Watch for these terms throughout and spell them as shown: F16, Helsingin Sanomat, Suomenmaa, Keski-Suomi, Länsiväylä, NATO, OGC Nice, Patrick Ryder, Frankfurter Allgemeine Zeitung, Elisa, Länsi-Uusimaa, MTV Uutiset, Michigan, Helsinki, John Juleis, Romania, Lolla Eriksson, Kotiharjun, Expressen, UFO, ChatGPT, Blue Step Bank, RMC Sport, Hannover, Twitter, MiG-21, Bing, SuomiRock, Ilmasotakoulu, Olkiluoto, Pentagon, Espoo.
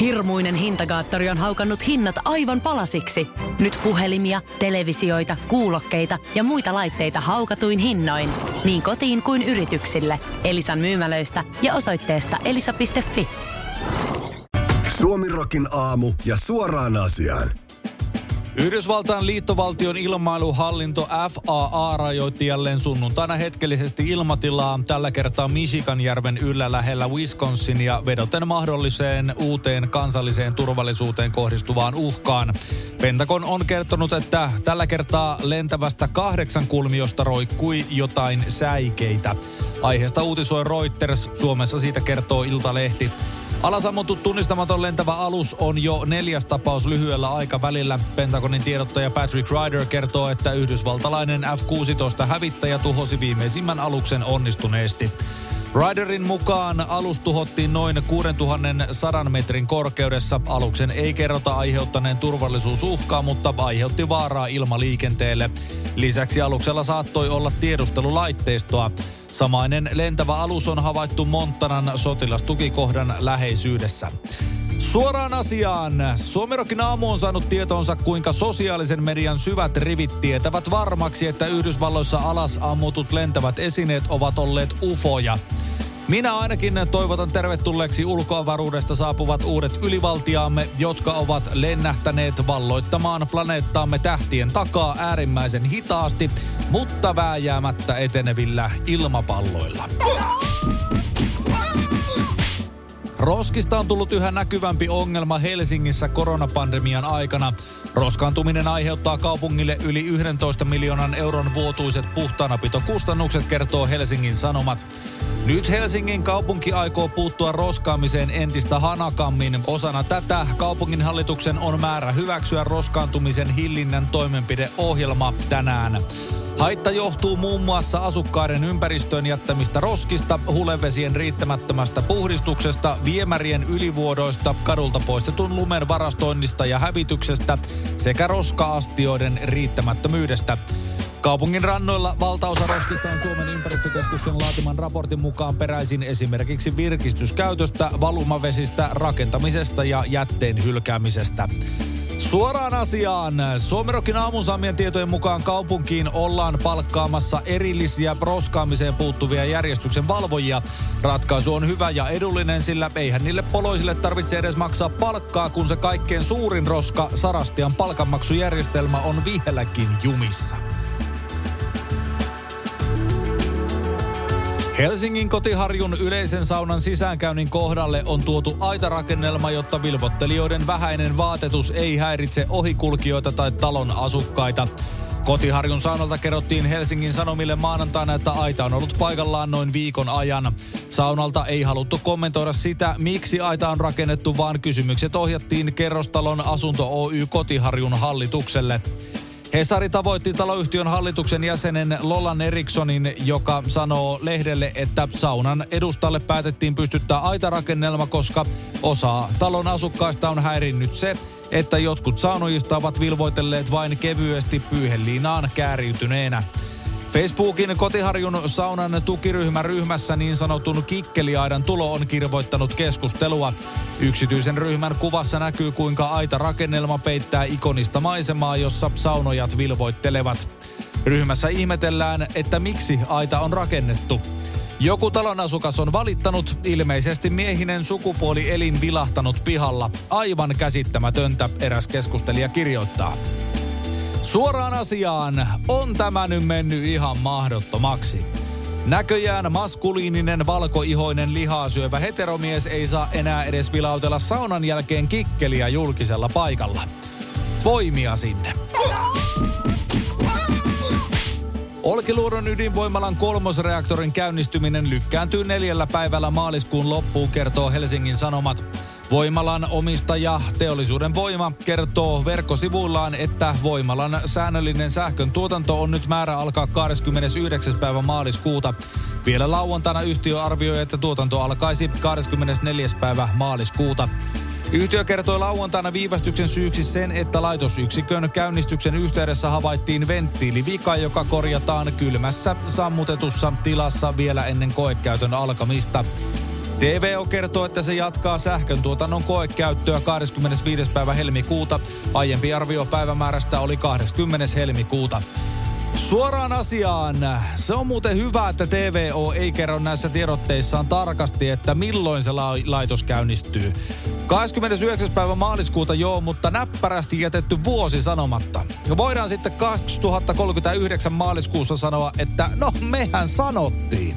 Hirmuinen hintakaattori on haukannut hinnat aivan palasiksi. Nyt puhelimia, televisioita, kuulokkeita ja muita laitteita haukatuin hinnoin. Niin kotiin kuin yrityksille. Elisan myymälöistä ja osoitteesta elisa.fi. SuomiRockin aamu ja suoraan asiaan. Yhdysvaltain liittovaltion ilmailuhallinto FAA rajoitti jälleen sunnuntaina hetkellisesti ilmatilaa, tällä kertaa Michiganjärven yllä lähellä Wisconsinia, vedoten mahdolliseen uuteen kansalliseen turvallisuuteen kohdistuvaan uhkaan. Pentagon on kertonut, että tällä kertaa lentävästä 8 kulmiosta roikkui jotain säikeitä. Aiheesta uutisoi Reuters, Suomessa siitä kertoo Iltalehti. Alasammuttu tunnistamaton lentävä alus on jo 4. tapaus lyhyellä aikavälillä. Pentagonin tiedottaja Patrick Ryder kertoo, että yhdysvaltalainen F-16-hävittäjä tuhosi viimeisimmän aluksen onnistuneesti. Ryderin mukaan alus tuhottiin noin 6100 metrin korkeudessa. Aluksen ei kerrota aiheuttaneen turvallisuusuhkaa, mutta aiheutti vaaraa ilmaliikenteelle. Lisäksi aluksella saattoi olla tiedustelulaitteistoa. Samainen lentävä alus on havaittu Montanan sotilastukikohdan läheisyydessä. Suoraan asiaan. SuomiRockin aamu on saanut tietoonsa, kuinka sosiaalisen median syvät rivit tietävät varmaksi, että Yhdysvalloissa alasammutut lentävät esineet ovat olleet ufoja. Minä ainakin toivotan tervetulleeksi ulkoavaruudesta saapuvat uudet ylivaltiaamme, jotka ovat lennähtäneet valloittamaan planeettaamme tähtien takaa äärimmäisen hitaasti, mutta vääjäämättä etenevillä ilmapalloilla. Roskista on tullut yhä näkyvämpi ongelma Helsingissä koronapandemian aikana. Roskaantuminen aiheuttaa kaupungille yli 11 miljoonan euron vuotuiset puhtaanapitokustannukset, kertoo Helsingin Sanomat. Nyt Helsingin kaupunki aikoo puuttua roskaamiseen entistä hanakammin. Osana tätä kaupunginhallituksen on määrä hyväksyä roskaantumisen hillinnän toimenpideohjelma tänään. Haitta johtuu muun muassa asukkaiden ympäristöön jättämistä roskista, hulevesien riittämättömästä puhdistuksesta, viemärien ylivuodoista, kadulta poistetun lumen varastoinnista ja hävityksestä sekä roska-astioiden riittämättömyydestä. Kaupungin rannoilla valtaosa roskista on Suomen ympäristökeskuksen laatiman raportin mukaan peräisin esimerkiksi virkistyskäytöstä, valumavesistä, rakentamisesta ja jätteen hylkäämisestä. Suoraan asiaan. SuomiRockin aamun saamien tietojen mukaan kaupunkiin ollaan palkkaamassa erillisiä roskaamiseen puuttuvia järjestyksen valvojia. Ratkaisu on hyvä ja edullinen, sillä eihän niille poloisille tarvitse edes maksaa palkkaa, kun se kaikkein suurin roska, Sarastian palkanmaksujärjestelmä, on vieläkin jumissa. Helsingin Kotiharjun yleisen saunan sisäänkäynnin kohdalle on tuotu aitarakennelma, jotta vilvoittelijoiden vähäinen vaatetus ei häiritse ohikulkijoita tai talon asukkaita. Kotiharjun saunalta kerrottiin Helsingin Sanomille maanantaina, että aita on ollut paikallaan noin viikon ajan. Saunalta ei haluttu kommentoida sitä, miksi aita on rakennettu, vaan kysymykset ohjattiin Kerrostalon asunto Oy Kotiharjun hallitukselle. Hesari tavoitti taloyhtiön hallituksen jäsenen Lolla Erikssonin, joka sanoo lehdelle, että saunan edustalle päätettiin pystyttää aitarakennelma, koska osaa talon asukkaista on häirinnyt se, että jotkut saunojista ovat vilvoitelleet vain kevyesti pyyheliinaan kääriytyneenä. Facebookin Kotiharjun saunan tukiryhmässä niin sanotun kikkeliaidan tulo on kirvoittanut keskustelua. Yksityisen ryhmän kuvassa näkyy, kuinka aitarakennelma peittää ikonista maisemaa, jossa saunojat vilvoittelevat. Ryhmässä ihmetellään, että miksi aita on rakennettu. Joku talonasukas on valittanut, ilmeisesti miehinen sukupuolielin vilahtanut pihalla. Aivan käsittämätöntä, eräs keskustelija kirjoittaa. Suoraan asiaan, on tämä nyt mennyt ihan mahdottomaksi. Näköjään maskuliininen valkoihoinen lihaa syövä heteromies ei saa enää edes vilautella saunan jälkeen kikkeliä julkisella paikalla. Voimia sinne. Olkiluodon ydinvoimalan 3. reaktorin käynnistyminen lykkääntyy 4 päivällä maaliskuun loppuun, kertoo Helsingin Sanomat. Voimalan omistaja Teollisuuden Voima kertoo verkkosivuillaan, että voimalan säännöllinen sähkön tuotanto on nyt määrä alkaa 29. päivä maaliskuuta. Vielä lauantaina yhtiö arvioi, että tuotanto alkaisi 24. päivä maaliskuuta. Yhtiö kertoi lauantaina viivästyksen syyksi sen, että laitosyksikön käynnistyksen yhteydessä havaittiin venttiilivika, joka korjataan kylmässä sammutetussa tilassa vielä ennen koekäytön alkamista. TVO kertoo, että se jatkaa sähköntuotannon koekäyttöä 25. päivä helmikuuta. Aiempi arvio päivämäärästä oli 20. helmikuuta. Suoraan asiaan. Se on muuten hyvä, että TVO ei kerro näissä tiedotteissaan tarkasti, että milloin se laitos käynnistyy. 29. päivä maaliskuuta joo, mutta näppärästi jätetty vuosi sanomatta. Voidaan sitten 2039 maaliskuussa sanoa, että no mehän sanottiin.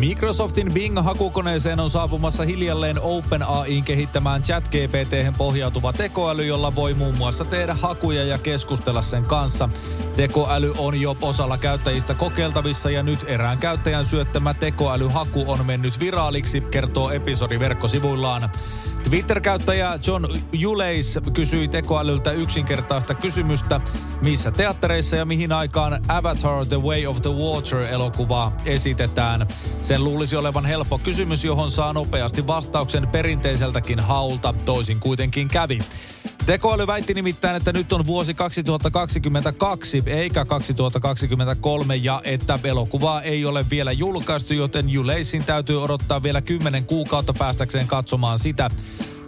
Microsoftin Bing-hakukoneeseen on saapumassa hiljalleen OpenAI:n kehittämään ChatGPT:hen pohjautuva tekoäly, jolla voi muun muassa tehdä hakuja ja keskustella sen kanssa. Tekoäly on jo osalla käyttäjistä kokeiltavissa ja nyt erään käyttäjän syöttämä tekoälyhaku on mennyt viraaliksi, kertoo Episodi verkkosivuillaan. Twitter-käyttäjä John Juleis kysyi tekoälyltä yksinkertaista kysymystä, missä teattereissa ja mihin aikaan Avatar The Way of the Water -elokuvaa esitetään. Sen luulisi olevan helppo kysymys, johon saa nopeasti vastauksen perinteiseltäkin haulta, toisin kuitenkin kävi. Tekoäly väitti nimittäin, että nyt on vuosi 2022 eikä 2023 ja että elokuvaa ei ole vielä julkaistu, joten Juleisin täytyy odottaa vielä 10 kuukautta päästäkseen katsomaan sitä.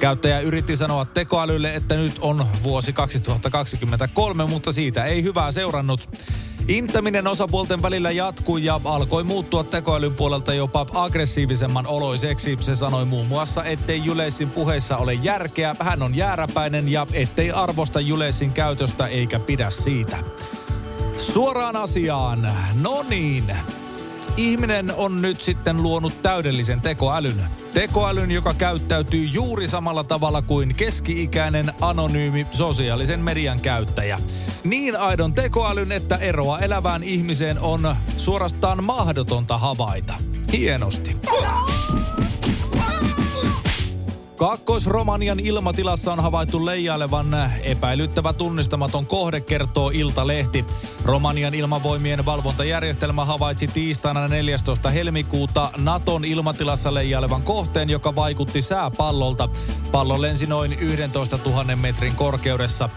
Käyttäjä yritti sanoa tekoälylle, että nyt on vuosi 2023, mutta siitä ei hyvää seurannut. Inttäminen osapuolten välillä jatkui ja alkoi muuttua tekoälyn puolelta jopa aggressiivisemman oloiseksi. Se sanoi muun muassa, ettei Juleisin puheissa ole järkeä, hän on jääräpäinen ja ettei arvosta Juleisin käytöstä eikä pidä siitä. Suoraan asiaan. No niin. Ihminen on nyt sitten luonut täydellisen tekoälyn. Tekoälyn, joka käyttäytyy juuri samalla tavalla kuin keski-ikäinen anonyymi sosiaalisen median käyttäjä. Niin aidon tekoälyn, että eroa elävään ihmiseen on suorastaan mahdotonta havaita. Hienosti. Kaakkois-Romanian ilmatilassa on havaittu leijailevan epäilyttävä tunnistamaton kohde, kertoo Iltalehti. Romanian ilmavoimien valvontajärjestelmä havaitsi tiistaina 14. helmikuuta Naton ilmatilassa leijailevan kohteen, joka vaikutti sääpallolta. Pallo lensi noin 11 000 metrin korkeudessa.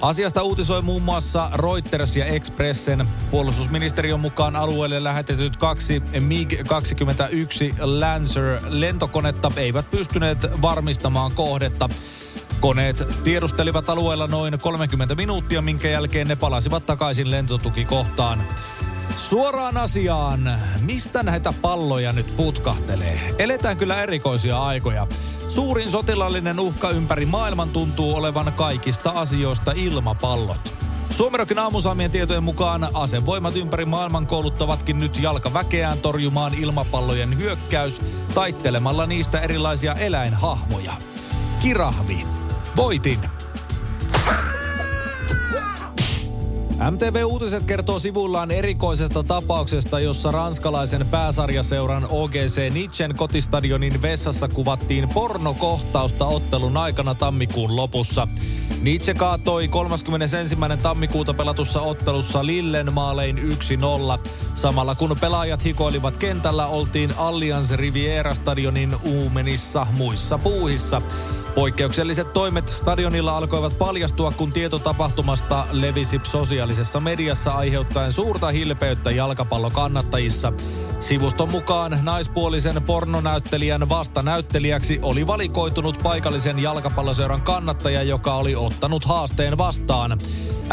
Asiasta uutisoi muun muassa Reuters ja Expressen. Puolustusministeriön mukaan alueelle lähetetyt 2 MiG-21 Lancer-lentokonetta eivät pystyneet varmistamaan kohdetta. Koneet tiedustelivat alueella noin 30 minuuttia, minkä jälkeen ne palasivat takaisin lentotukikohtaan. Suoraan asiaan, mistä näitä palloja nyt putkahtelee? Eletään kyllä erikoisia aikoja. Suurin sotilaallinen uhka ympäri maailman tuntuu olevan kaikista asioista ilmapallot. SuomiRockin aamusaamien tietojen mukaan asevoimat ympäri maailman kouluttavatkin nyt jalkaväkeään torjumaan ilmapallojen hyökkäys taittelemalla niistä erilaisia eläinhahmoja. Kirahvi. Voitin. MTV Uutiset kertoo sivuillaan erikoisesta tapauksesta, jossa ranskalaisen pääsarjaseuran OGC Nicen kotistadionin vessassa kuvattiin pornokohtausta ottelun aikana tammikuun lopussa. Nice kaatoi 31. tammikuuta pelatussa ottelussa Lillen maalein 1-0. Samalla kun pelaajat hikoilivat kentällä, oltiin Allianz Riviera -stadionin uumenissa muissa puuhissa. Poikkeukselliset toimet stadionilla alkoivat paljastua, kun tieto tapahtumasta levisi sosiaalisessa mediassa aiheuttaen suurta hilpeyttä jalkapallokannattajissa. Sivuston mukaan naispuolisen pornonäyttelijän vastanäyttelijäksi oli valikoitunut paikallisen jalkapalloseuran kannattaja, joka oli ottanut haasteen vastaan.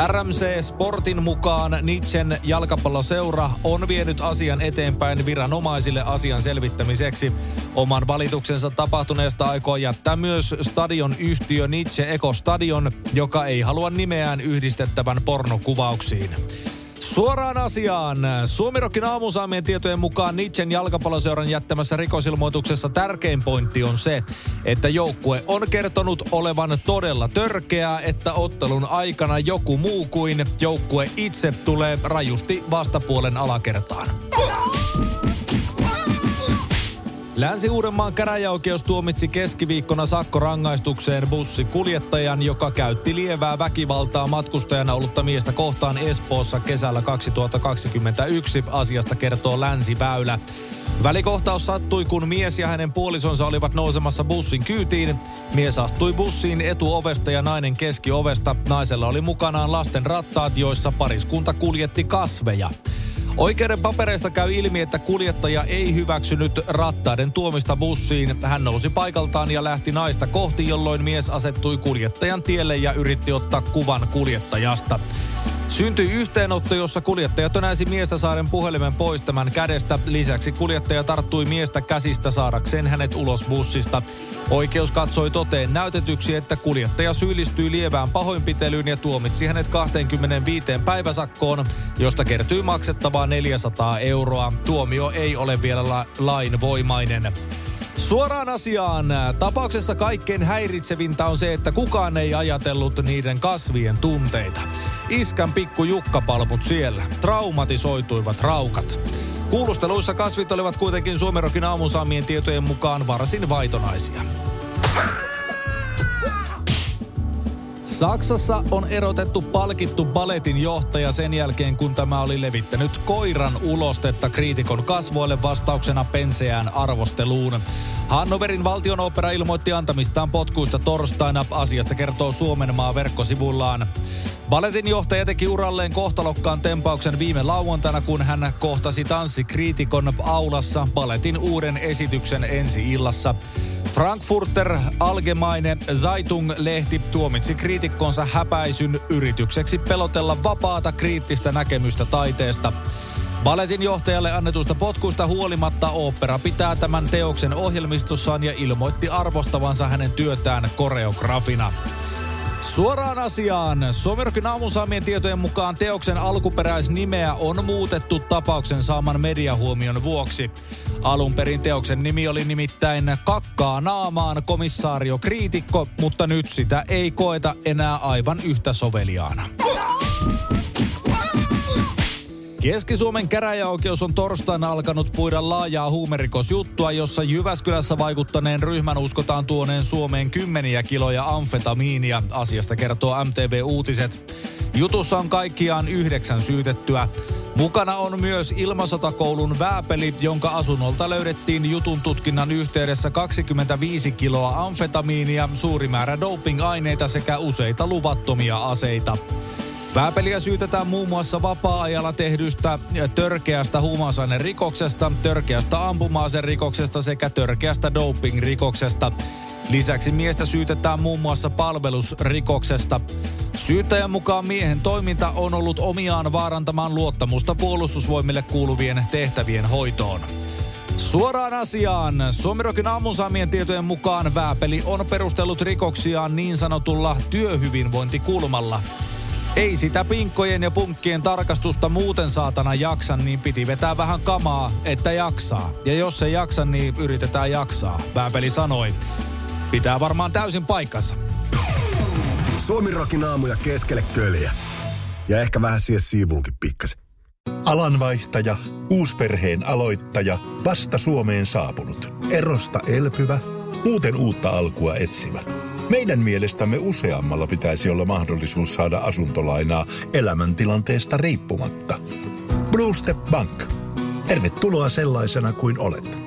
RMC Sportin mukaan Nicen jalkapalloseura on vienyt asian eteenpäin viranomaisille asian selvittämiseksi. Oman valituksensa tapahtuneesta aikoo jättää myös stadion yhtiö Nice Ekostadion, joka ei halua nimeään yhdistettävän pornokuvauksiin. Suoraan asiaan. SuomiRockin aamusaamien tietojen mukaan Nicen jalkapalloseuran jättämässä rikosilmoituksessa tärkein pointti on se, että joukkue on kertonut olevan todella törkeää, että ottelun aikana joku muu kuin joukkue itse tulee rajusti vastapuolen alakertaan. Länsi-Uudenmaan käräjäoikeus tuomitsi keskiviikkona sakkorangaistukseen bussikuljettajan, joka käytti lievää väkivaltaa matkustajana ollutta miestä kohtaan Espoossa kesällä 2021. Asiasta kertoo Länsiväylä. Välikohtaus sattui, kun mies ja hänen puolisonsa olivat nousemassa bussin kyytiin. Mies astui bussiin etuovesta ja nainen keskiovesta. Naisella oli mukanaan lasten rattaat, joissa pariskunta kuljetti kasveja. Oikeuden papereista käy ilmi, että kuljettaja ei hyväksynyt rattaiden tuomista bussiin. Hän nousi paikaltaan ja lähti naista kohti, jolloin mies asettui kuljettajan tielle ja yritti ottaa kuvan kuljettajasta. Syntyi yhteenotto, jossa kuljettaja tönäisi miestä saaren puhelimen pois tämän kädestä. Lisäksi kuljettaja tarttui miestä käsistä saadakseen hänet ulos bussista. Oikeus katsoi toteen näytetyksi, että kuljettaja syyllistyi lievään pahoinpitelyyn ja tuomitsi hänet 25 päiväsakkoon, josta kertyy maksettavaa 400 €. Tuomio ei ole vielä lainvoimainen. Suoraan asiaan. Tapauksessa kaikkein häiritsevintä on se, että kukaan ei ajatellut niiden kasvien tunteita. Iskän pikku jukkapalmut siellä. Traumatisoituivat raukat. Kuulusteluissa kasvit olivat kuitenkin SuomiRockin aamun saamien tietojen mukaan varsin vaitonaisia. Saksassa on erotettu palkittu baletin johtaja sen jälkeen, kun tämä oli levittänyt koiran ulostetta kriitikon kasvoille vastauksena penseään arvosteluun. Hannoverin valtionoopera ilmoitti antamistaan potkuista torstaina. Asiasta kertoo Suomenmaa verkkosivullaan. Baletin johtaja teki uralleen kohtalokkaan tempauksen viime lauantaina, kun hän kohtasi tanssikriitikon aulassa baletin uuden esityksen ensi-illassa. Frankfurter Allgemeine Zeitung-lehti tuomitsi kriitikkonsa häpäisyn yritykseksi pelotella vapaata kriittistä näkemystä taiteesta. Baletin johtajalle annetuista potkuista huolimatta ooppera pitää tämän teoksen ohjelmistossaan ja ilmoitti arvostavansa hänen työtään koreografina. Suoraan asiaan. SuomiRockin aamun saamien tietojen mukaan teoksen alkuperäisnimeä on muutettu tapauksen saaman mediahuomion vuoksi. Alun perin teoksen nimi oli nimittäin Kakkaa naamaan komissaario kriitikko, mutta nyt sitä ei koeta enää aivan yhtä soveliaana. Keski-Suomen käräjäoikeus on torstaina alkanut puida laajaa huumerikosjuttua, jossa Jyväskylässä vaikuttaneen ryhmän uskotaan tuoneen Suomeen kymmeniä kiloja amfetamiinia. Asiasta kertoo MTV Uutiset. Jutussa on kaikkiaan 9 syytettyä. Mukana on myös ilmasotakoulun vääpeli, jonka asunnolta löydettiin jutun tutkinnan yhteydessä 25 kiloa amfetamiinia, suuri määrä doping-aineita sekä useita luvattomia aseita. Vääpeliä syytetään muun muassa vapaa-ajalla tehdystä törkeästä huumausainerikoksesta, törkeästä ampuma-aserikoksesta sekä törkeästä dopingrikoksesta. Lisäksi miestä syytetään muun muassa palvelusrikoksesta. Syyttäjän mukaan miehen toiminta on ollut omiaan vaarantamaan luottamusta puolustusvoimille kuuluvien tehtävien hoitoon. Suoraan asiaan. SuomiRockin aamun saamien tietojen mukaan vääpeli on perustellut rikoksiaan niin sanotulla työhyvinvointikulmalla. Ei sitä pinkkojen ja punkkien tarkastusta muuten saatana jaksa, niin piti vetää vähän kamaa, että jaksaa. Ja jos ei jaksa, niin yritetään jaksaa, vääpeli sanoi. Pitää varmaan täysin paikkansa. SuomiRockin aamuja keskelle köljä. Ja ehkä vähän siihen siivuunkin pikkasen. Alanvaihtaja, uusperheen aloittaja, vasta Suomeen saapunut. Erosta elpyvä, muuten uutta alkua etsimä. Meidän mielestämme useammalla pitäisi olla mahdollisuus saada asuntolainaa elämäntilanteesta riippumatta. Blue Step Bank. Tervetuloa sellaisena kuin olet.